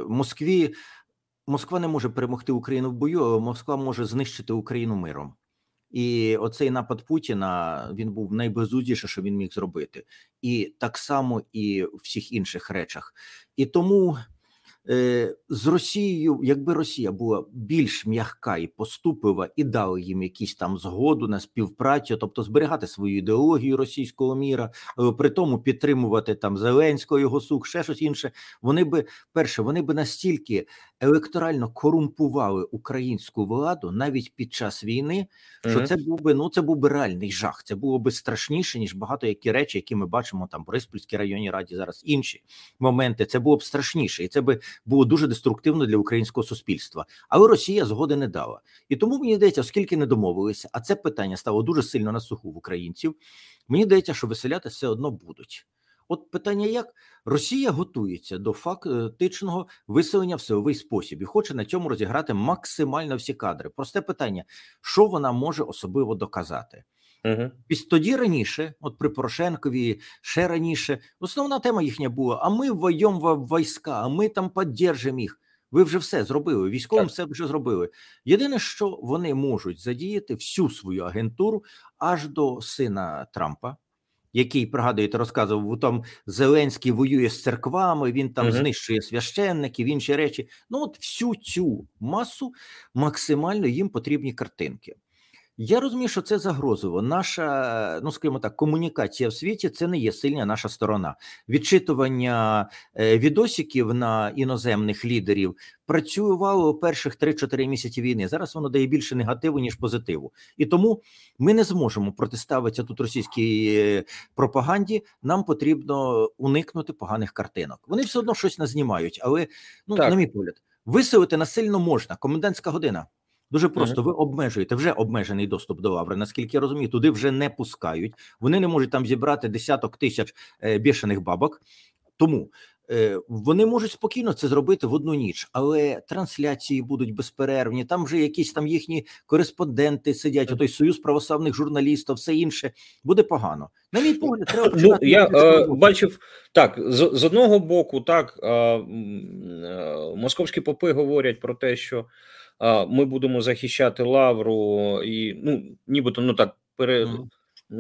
Москва не може перемогти Україну в бою, але Москва може знищити Україну миром. І оцей напад Путіна, він був найбезглуздіше, що він міг зробити. І так само і в всіх інших речах. І тому з Росією, якби Росія була більш м'яка і поступлива, і дала їм якісь там згоду на співпрацю, тобто зберігати свою ідеологію російського міра, при тому підтримувати там Зеленського, його сук, ще щось інше, вони би настільки електорально корумпували українську владу навіть під час війни, що це був би реальний жах, це було би страшніше, ніж багато які речі, які ми бачимо там в Бориспільській районній раді зараз, інші моменти, це було б страшніше, і це би було дуже деструктивно для українського суспільства. Але Росія згоди не дала. І тому, мені здається, оскільки не домовилися, а це питання стало дуже сильно на слуху в українців, мені здається, що виселяти все одно будуть. От питання як? Росія готується до фактичного виселення в силовий спосіб і хоче на цьому розіграти максимально всі кадри. Просте питання, що вона може особливо доказати? Тоді раніше, от при Порошенкові, ще раніше, основна тема їхня була, а ми ввійдем в війська, а ми там піддержимо їх. Ви вже все зробили, військовим все вже зробили. Єдине, що вони можуть задіяти всю свою агентуру аж до сина Трампа, який, пригадуєте, розказував, там Зеленський воює з церквами, він там знищує священників, інші речі. От всю цю масу максимально їм потрібні картинки. Я розумію, що це загрозливо. Наша, скажімо так, комунікація в світі – це не є сильна наша сторона. Відчитування відосиків на іноземних лідерів працювало перших 3-4 місяці війни. Зараз воно дає більше негативу, ніж позитиву. І тому ми не зможемо протиставитися тут російській пропаганді. Нам потрібно уникнути поганих картинок. Вони все одно щось назнімають, але, на мій погляд, виселити насильно можна. Комендантська година. Дуже просто, ви обмежуєте, вже обмежений доступ до Лаври, наскільки я розумію, туди вже не пускають, вони не можуть там зібрати десяток тисяч бішених бабок, тому вони можуть спокійно це зробити в одну ніч, але трансляції будуть безперервні, там вже якісь там їхні кореспонденти сидять, отой Союз православних журналістів, все інше, буде погано. На мій погляд, треба починати. Я бачив, так, з одного боку, так, московські попи говорять про те, що ми будемо захищати Лавру і, нібито, так,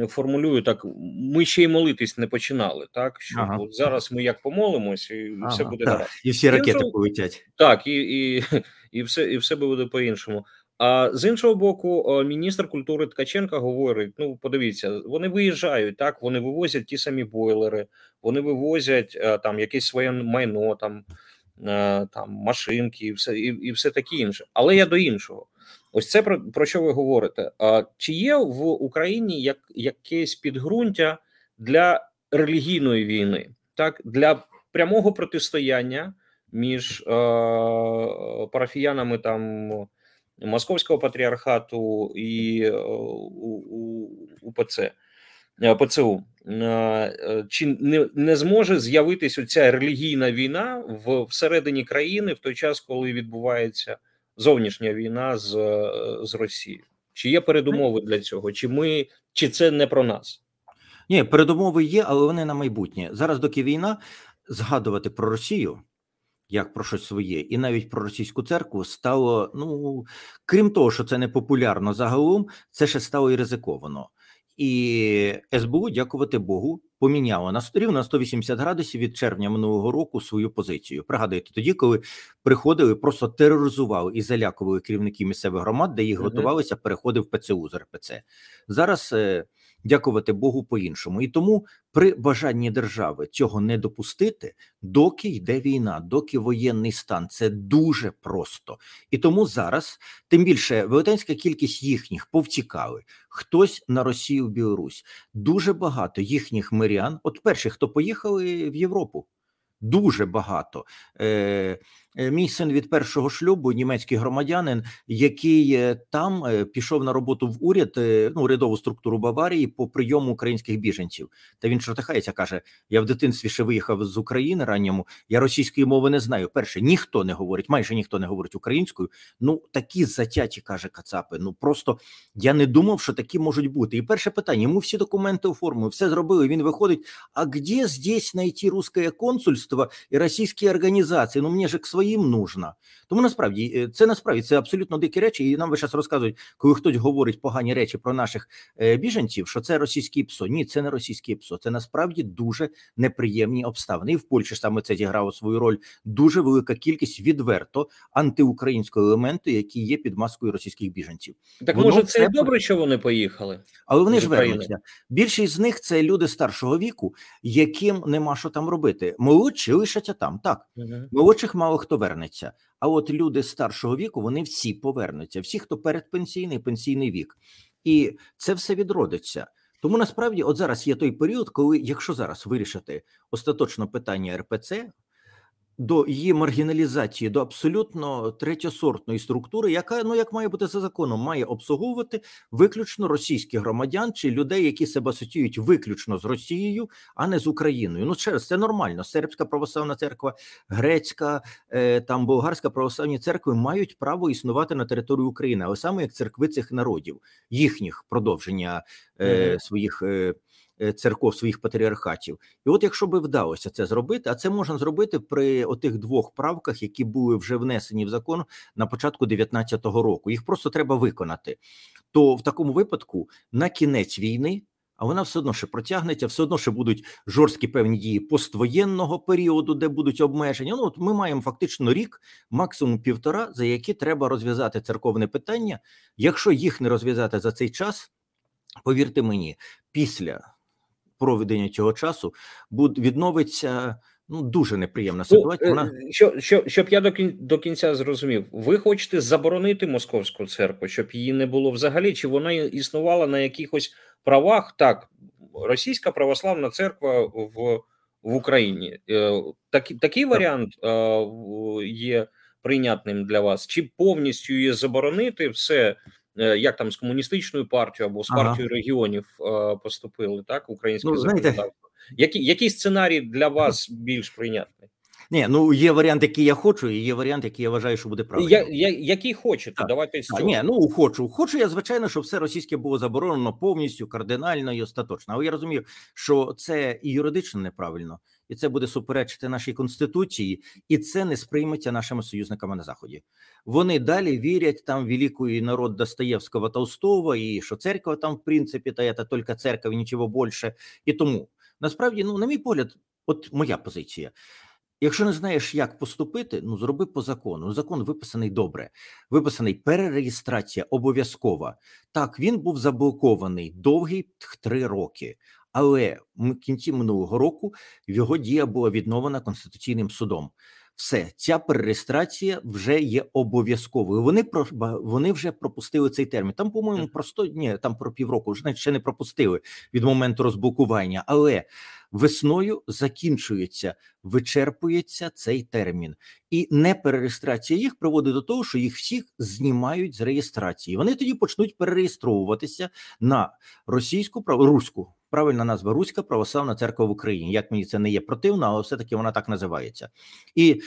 формулюю так, ми ще й молитись не починали, так, що от зараз ми як помолимось, і все буде гаразд. І всі ракети полетять. Так, і все буде по-іншому. А з іншого боку, міністр культури Ткаченко говорить, ну, подивіться, вони виїжджають, так, вони вивозять ті самі бойлери, вони вивозять там якесь своє майно, там машинки і все таке інше. Але я до іншого. Ось це про що ви говорите. Чи є в Україні якесь підґрунтя для релігійної війни, так, для прямого протистояння між парафіянами там Московського патріархату і УПЦ, ПЦУ? Чи не зможе з'явитись оця релігійна війна всередині країни в той час, коли відбувається зовнішня війна з Росією? Чи є передумови для цього? Чи це не про нас? Ні, передумови є, але вони на майбутнє. Зараз, доки війна, згадувати про Росію як про щось своє, і навіть про російську церкву стало, ну, крім того, що це не популярно загалом, це ще стало і ризиковано. І СБУ, дякувати Богу, поміняло на 180 градусів від червня минулого року свою позицію. Пригадуєте, тоді, коли приходили, просто тероризували і залякували керівників місцевих громад, де їх готувалися, переходив ПЦУ з РПЦ. Зараз, дякувати Богу, по-іншому. І тому при бажанні держави цього не допустити, доки йде війна, доки воєнний стан, це дуже просто. І тому зараз, тим більше, велетенська кількість їхніх повтікали. Хтось на Росію, Білорусь. Дуже багато їхніх мирян, от перші, хто поїхали в Європу. Дуже багато. Мій син від першого шлюбу, німецький громадянин, який там пішов на роботу в уряд, ну, урядову структуру Баварії по прийому українських біженців. Та він чортахається, каже, я в дитинстві ще виїхав з України ранньому, я російської мови не знаю. Перше, ніхто не говорить, майже ніхто не говорить українською. Ну, такі затяті, каже, кацапи, ну, просто я не думав, що такі можуть бути. І перше питання, йому всі документи оформили, все зробили, він виходить, а де здесь знайти русське консульство і російські організації? Ну, мені ж к своїм їм нужна. Тому насправді це абсолютно дикі речі, і нам весь час розказують, коли хтось говорить погані речі про наших біженців, що це російське ПСО. Ні, це не російське ПСО. Це насправді дуже неприємні обставини. І в Польщі саме це зіграло свою роль. Дуже велика кількість відверто антиукраїнського елементу, який є під маскою російських біженців. Так воно, може, це і добре, що вони поїхали? Але вони ж вернуться. Більшість з них це люди старшого віку, яким нема що там робити. Молодші лишаться там, так. Молодших мало хто вернеться. А от люди старшого віку, вони всі повернуться. Всі, хто передпенсійний, пенсійний вік. І це все відродиться. Тому насправді от зараз є той період, коли, якщо зараз вирішити остаточно питання РПЦ, до її маргіналізації, до абсолютно третьосортної структури, яка, ну, як має бути за законом, має обслуговувати виключно російських громадян чи людей, які себе асоціюють виключно з Росією, а не з Україною. Ну, через це нормально. Сербська православна церква, грецька, там болгарська православні церкви мають право існувати на території України, але саме як церкви цих народів, їхніх продовження своїх церков, своїх патріархатів. І от якщо би вдалося це зробити, а це можна зробити при отих двох правках, які були вже внесені в закон на початку 2019 року, їх просто треба виконати, то в такому випадку на кінець війни, а вона все одно ще протягнеться, все одно ще будуть жорсткі певні дії поствоєнного періоду, де будуть обмеження. Ну, от ми маємо фактично рік, максимум півтора, за які треба розв'язати церковне питання. Якщо їх не розв'язати за цей час, повірте мені, після проведення цього часу відновиться, ну, дуже неприємна ситуація. Вона... Щоб я до кінця зрозумів, ви хочете заборонити московську церкву, щоб її не було взагалі, чи вона існувала на якихось правах? Так, російська православна церква в Україні. Такий варіант є прийнятним для вас? Чи повністю її заборонити, все... Як там з комуністичною партією або з партією регіонів поступили, так, українське законодавство. Який сценарій для вас більш прийнятний? Ні, ну, є варіант, який я хочу, і є варіант, який я вважаю, що буде правильним. Який хочете, давайте з цього. Ні, ну, хочу я, звичайно, щоб все російське було заборонено повністю, кардинально і остаточно. Але я розумію, що це і юридично неправильно, і це буде суперечити нашій Конституції, і це не сприйметься нашими союзниками на Заході. Вони далі вірять там в великий народ Достоєвського, Толстого, і що церква там, в принципі, та це тільки церква, нічого більше. І тому, насправді, ну, на мій погляд, от моя позиція. Якщо не знаєш, як поступити, ну, зроби по закону. Закон виписаний добре. Виписаний перереєстрація обов'язкова. Так, він був заблокований довгі 3 роки. Але в кінці минулого року його дія була відновлена Конституційним судом. Все, ця перереєстрація вже є обов'язковою. Вони вже пропустили цей термін. Там, по-моєму, там про півроку, вже ще не пропустили від моменту розблокування. Але весною закінчується, вичерпується цей термін. І неперереєстрація їх приводить до того, що їх всіх знімають з реєстрації. Вони тоді почнуть перереєстровуватися на руську. Правильна назва – Руська православна церква в Україні. Як мені це не є противно, але все-таки вона так називається. І в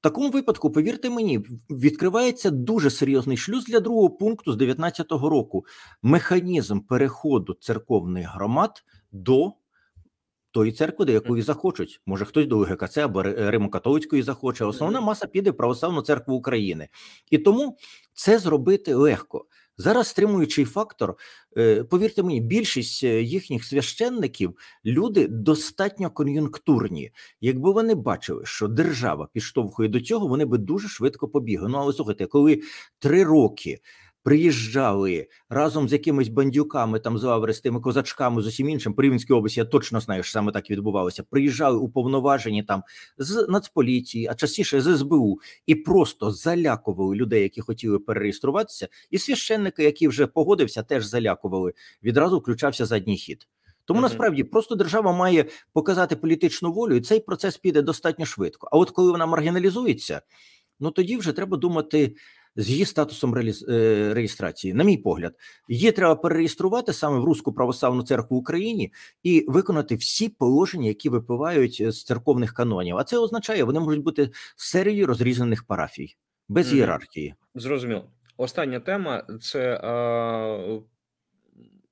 такому випадку, повірте мені, відкривається дуже серйозний шлюз для другого пункту з 2019 року. Механізм переходу церковних громад до тої церкви, до якої захочуть. Може, хтось до УГКЦ або Римо-католицької захоче. Основна маса піде в Православну церкву України. І тому це зробити легко. Зараз стримуючий фактор, повірте мені, більшість їхніх священників – люди достатньо кон'юнктурні. Якби вони бачили, що держава підштовхує до цього, вони би дуже швидко побігли. Ну, але слухайте, коли 3 роки приїжджали разом з якимись бандюками, там, з Лаври, з тими козачками, з усім іншим, по Рівненській області, я точно знаю, що саме так відбувалося, приїжджали уповноважені там з Нацполіції, а частіше з СБУ, і просто залякували людей, які хотіли перереєструватися, і священники, які вже погодився, теж залякували, відразу включався задній хід. Тому, насправді, просто держава має показати політичну волю, і цей процес піде достатньо швидко. А от коли вона маргіналізується, ну тоді вже треба думати з її статусом реєстрації. На мій погляд, її треба перереєструвати саме в Руську православну церкву в Україні і виконати всі положення, які випливають з церковних канонів. А це означає, вони можуть бути серією розрізнених парафій, без ієрархії. Зрозуміло. Остання тема – це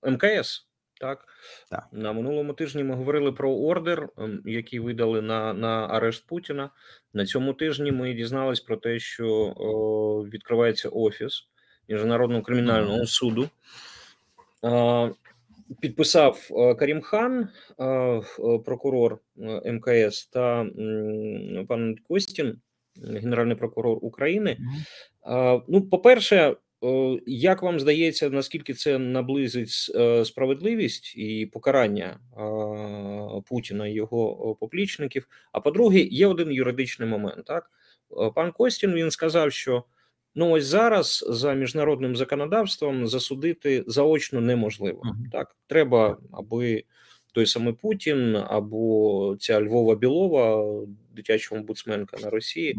МКС. Так, так, на минулому тижні ми говорили про ордер, який видали на арешт Путіна. На цьому тижні ми дізнались про те, що відкривається офіс Міжнародного кримінального суду. Підписав Карім Хан, прокурор МКС, та пан Костін, генеральний прокурор України. Ну, по-перше, як вам здається, наскільки це наблизить справедливість і покарання Путіна і його поплічників? А по-друге, є один юридичний момент. Так, пан Костін, він сказав, що ну ось зараз за міжнародним законодавством засудити заочно неможливо. Так, треба, аби той самий Путін або ця Львова-Білова, дитяча омбудсменка на Росії,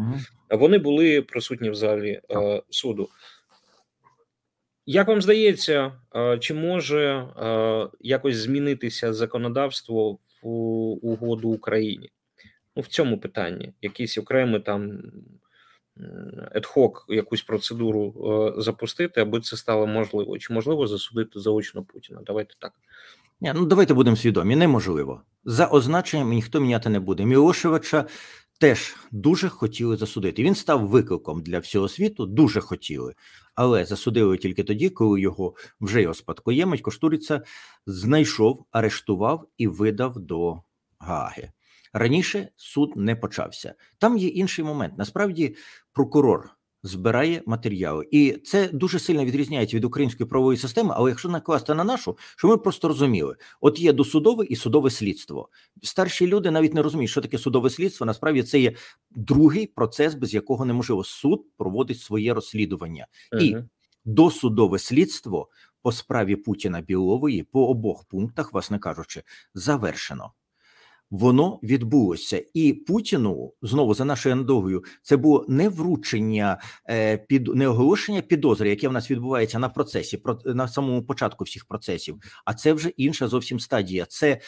вони були присутні в залі суду. Як вам здається, чи може якось змінитися законодавство в угоду Україні? Ну, в цьому питанні. Якісь окремі там ad-hoc якусь процедуру запустити, аби це стало можливо. Чи можливо засудити заочно Путіна? Давайте так. Ні, ну давайте будемо свідомі. Неможливо. За означенням ніхто міняти не буде. Мілошевича теж дуже хотіли засудити. Він став викликом для всього світу, дуже хотіли. Але засудили тільки тоді, коли його спадкоємець Коштуриця знайшов, арештував і видав до Гааги. Раніше суд не почався. Там є інший момент. Насправді прокурор збирає матеріали. І це дуже сильно відрізняється від української правової системи, але якщо накласти на нашу, що ми просто розуміли. От є досудове і судове слідство. Старші люди навіть не розуміють, що таке судове слідство. Насправді це є другий процес, без якого неможливо. Суд проводить своє розслідування. І досудове слідство по справі Путіна-Білової по обох пунктах, власне кажучи, завершено. Воно відбулося. І Путіну, знову за нашою аналогією, це було не вручення, не оголошення підозри, яке в нас відбувається на процесі, на самому початку всіх процесів, а це вже інша зовсім стадія. Це,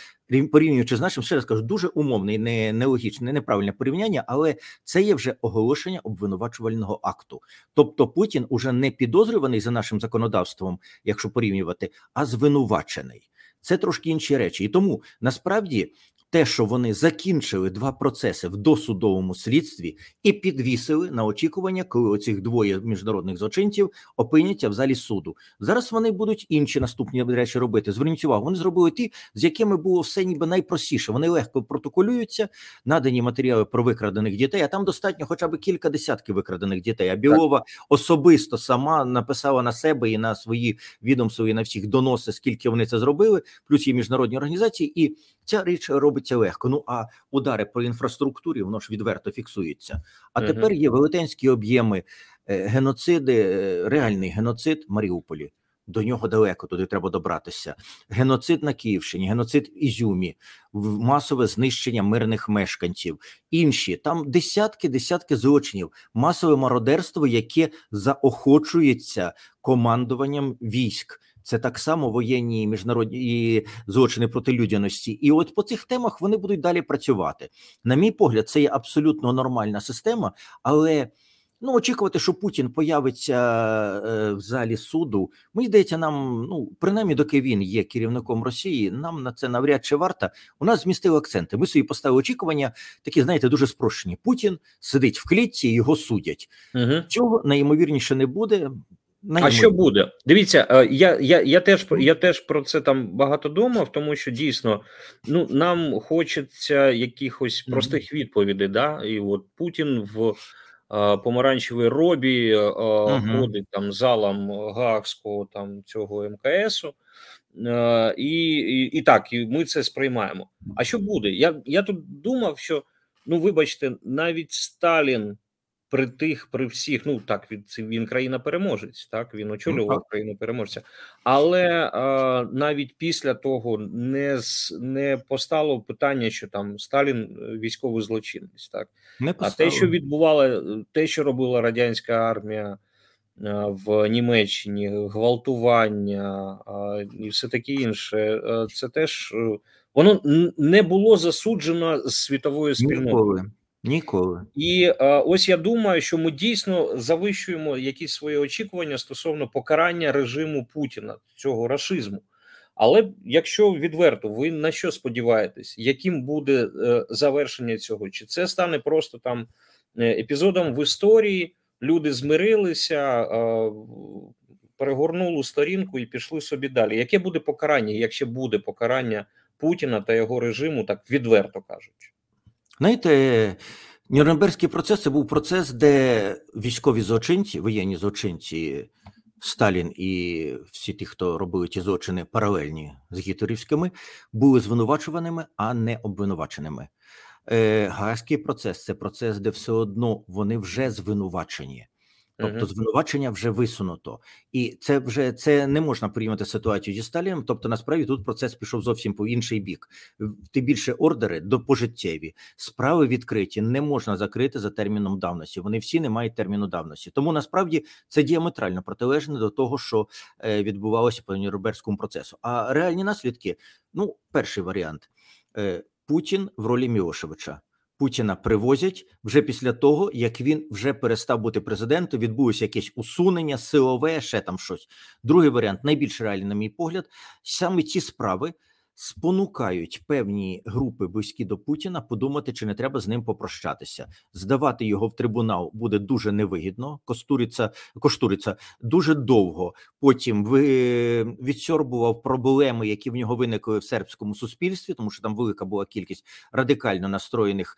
порівнюючи з нашим, ще раз кажу, дуже умовне, нелогічне, неправильне порівняння, але це є вже оголошення обвинувачувального акту. Тобто Путін уже не підозрюваний за нашим законодавством, якщо порівнювати, а звинувачений. Це трошки інші речі. І тому, насправді, те, що вони закінчили два процеси в досудовому слідстві і підвісили на очікування, коли оцих двоє міжнародних злочинців опиняться в залі суду. Зараз вони будуть інші наступні речі робити. Зверніть увагу, вони зробили ті, з якими було все ніби найпростіше. Вони легко протоколюються, надані матеріали про викрадених дітей, а там достатньо хоча б кілька десятків викрадених дітей. А Білова особисто сама написала на себе і на свої відомства, і на всіх доноси, скільки вони це зробили, плюс є міжнародні організації, і ця річ робиться легко. Ну, а удари по інфраструктурі, воно ж відверто фіксується. А тепер є велетенські об'єми, геноциди, реальний геноцид в Маріуполі. До нього далеко, туди треба добратися. Геноцид на Київщині, геноцид в Ізюмі, масове знищення мирних мешканців. Інші, там десятки злочинів, масове мародерство, яке заохочується командуванням військ. Це так само воєнні і міжнародні злочини проти людяності. І от по цих темах вони будуть далі працювати. На мій погляд, це є абсолютно нормальна система, але... Ну, очікувати, що Путін появиться в залі суду, мені здається, нам, ну, принаймні, доки він є керівником Росії, нам на це навряд чи варто. У нас змістили акценти. Ми собі поставили очікування, такі, знаєте, дуже спрощені. Путін сидить в клітці, його судять. Цього найімовірніше не буде. А що буде? Дивіться, я теж про це там багато думав, тому що дійсно, ну, нам хочеться якихось простих відповідей, да? І от Путін в помаранчевій робі ходить там залом Гаагського там цього МКСу, і так, і ми це сприймаємо. А що буде? Я тут думав, що, ну, вибачте, навіть Сталін при всіх, ну так, він країна-переможець, так, він очолював країну-переможця, але навіть після того не постало питання, що там Сталін військовий злочинець, так, а те, що відбувало, те, що робила радянська армія в Німеччині, гвалтування і все таке інше, це теж, воно не було засуджено з світовою спільнотою. Ніколи. І ось я думаю, що ми дійсно завищуємо якісь свої очікування стосовно покарання режиму Путіна, цього рашизму. Але якщо відверто, ви на що сподіваєтесь? Яким буде завершення цього? Чи це стане просто там епізодом в історії, люди змирилися, перегорнули сторінку і пішли собі далі? Яке буде покарання, якщо буде покарання Путіна та його режиму, так відверто кажучи? Знаєте, Нюрнберзький процес – це був процес, де військові злочинці, воєнні злочинці, Сталін і всі ті, хто робили ті злочини паралельні з гітлерівськими, були звинувачуваними, а не обвинуваченими. Гаазький процес – це процес, де все одно вони вже звинувачені. Тобто звинувачення вже висунуто. І це не можна порівняти ситуацію зі Сталіном, тобто насправді тут процес пішов зовсім по інший бік. Тим більше ордери пожиттєві. Справи відкриті, не можна закрити за терміном давності. Вони всі не мають терміну давності. Тому насправді це діаметрально протилежне до того, що відбувалося по Нюрнберзькому процесу. А реальні наслідки, ну, перший варіант. Путін в ролі Мілошевича. Путіна привозять вже після того, як він вже перестав бути президентом, відбулося якесь усунення, силове, ще там щось. Другий варіант, найбільш реальний, на мій погляд, саме ці справи спонукають певні групи близькі до Путіна подумати, чи не треба з ним попрощатися. Здавати його в трибунал буде дуже невигідно, коштуриться дуже довго. Потім відсьорбував проблеми, які в нього виникли в сербському суспільстві, тому що там велика була кількість радикально настроєних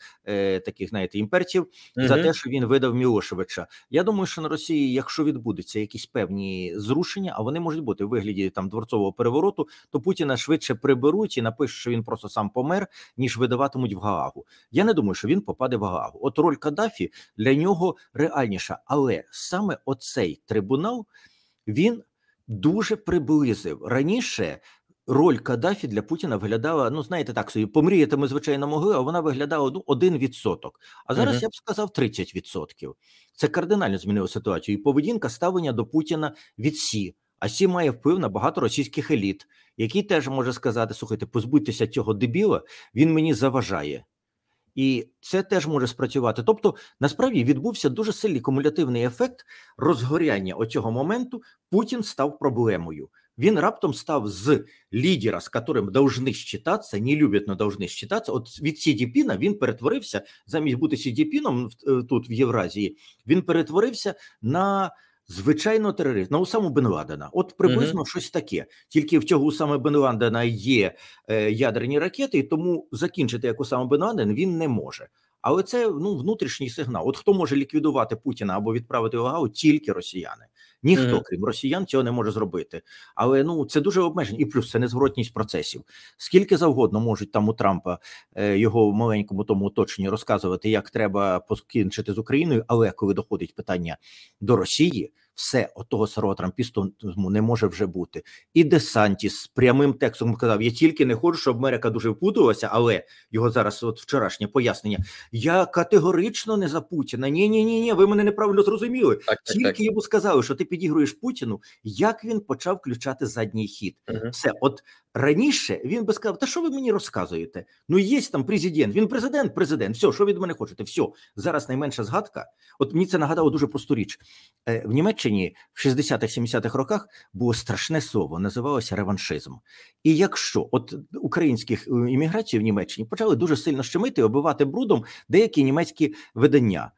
таких, знаєте, імперців, за те, що він видав Мілошевича. Я думаю, що на Росії, якщо відбудуться якісь певні зрушення, а вони можуть бути в вигляді там дворцового перевороту, то Путіна швидше приберуть і напишуть, що він просто сам помер, ніж видаватимуть в Гаагу. Я не думаю, що він попаде в Гаагу. От роль Каддафі для нього реальніша. Але саме оцей трибунал, він дуже приблизив. Раніше роль Каддафі для Путіна виглядала, ну, знаєте, так собі, помріяти ми, звичайно, могли, а вона виглядала, ну, 1%. А зараз, я б сказав, 30%. Це кардинально змінило ситуацію. І поведінка ставлення до Путіна від Сі. А Сі має вплив на багато російських еліт, який теж може сказати, слухайте, позбудьтеся цього дебіла, він мені заважає. І це теж може спрацювати. Тобто, насправді, відбувся дуже сильний кумулятивний ефект розгоряння оцього моменту. Путін став проблемою. Він раптом став з лідера, з яким повинні считатися, не люблять, але повинні считатися. От від Сі Цзіньпіна він перетворився, замість бути Сі Цзіньпіном тут в Євразії, він перетворився на звичайного терориста, на Усаму Бен Ладена. От приблизно щось таке. Тільки в цього Усами Бен Ладена є ядерні ракети, і тому закінчити як Усама Бен Ладен він не може. Але це внутрішній сигнал. От хто може ліквідувати Путіна або відправити його в Гаагу? Тільки росіяни. Ніхто, крім росіян, цього не може зробити. Але це дуже обмежено. І плюс це незворотність процесів. Скільки завгодно можуть там у Трампа, його маленькому тому оточенню, розказувати, як треба покінчити з Україною, але коли доходить питання до Росії, все, отого старого трампістому не може вже бути. І Десантіс з прямим текстом казав, я тільки не хочу, щоб Америка дуже впутувалася, але його зараз от вчорашнє пояснення, я категорично не за Путіна, ні, ви мене неправильно зрозуміли. Так. Йому сказали, що ти підігруєш Путіну, як він почав включати задній хід. Все, от раніше він би сказав, та що ви мені розказуєте? Є там президент, він президент, все, що від мене хочете, все. Зараз найменша згадка, от мені це нагадало дуже просту річ. В Німеччині в 60-70-х роках було страшне слово, називалося реваншизм. І якщо, от українських імміграцій в Німеччині почали дуже сильно щемити, оббивати брудом деякі німецькі видання.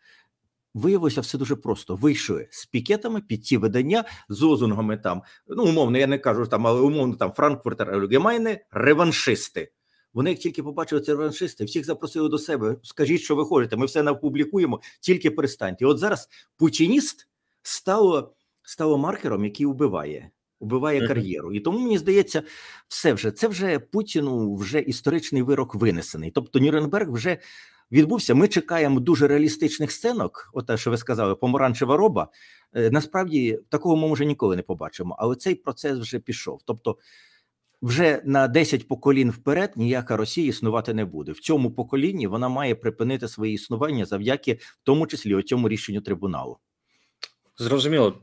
Виявилося все дуже просто. Вийшли з пікетами під ті видання, з лозунгами там, умовно, я не кажу там, але умовно там Франкфуртер Альгемайне, реваншисти. Вони, як тільки побачили ці реваншисти, всіх запросили до себе, скажіть, що ви хочете, ми все напублікуємо, тільки перестаньте. І от зараз путініст стало маркером, який вбиває кар'єру. І тому, мені здається, це вже Путіну вже історичний вирок винесений. Тобто Нюрнберг вже відбувся. Ми чекаємо дуже реалістичних сценок, оте, що ви сказали, помаранчева роба. Насправді, такого ми вже ніколи не побачимо, але цей процес вже пішов. Тобто, вже на 10 поколінь вперед ніяка Росія існувати не буде. В цьому поколінні вона має припинити своє існування завдяки, в тому числі, о цьому рішенню трибуналу. Зрозуміло.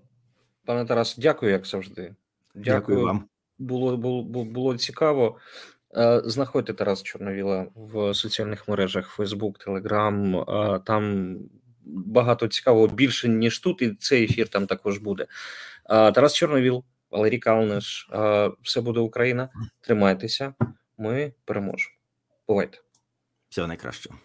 Пане Тарас, дякую, як завжди. Дякую вам. Було цікаво. Знаходьте Тараса Чорновіла в соціальних мережах, Facebook, Telegram, там багато цікавого, більше, ніж тут, і цей ефір там також буде. Тарас Чорновіл, Валерій Калниш, все буде Україна, тримайтеся, ми переможемо. Бувайте. Всього найкращого.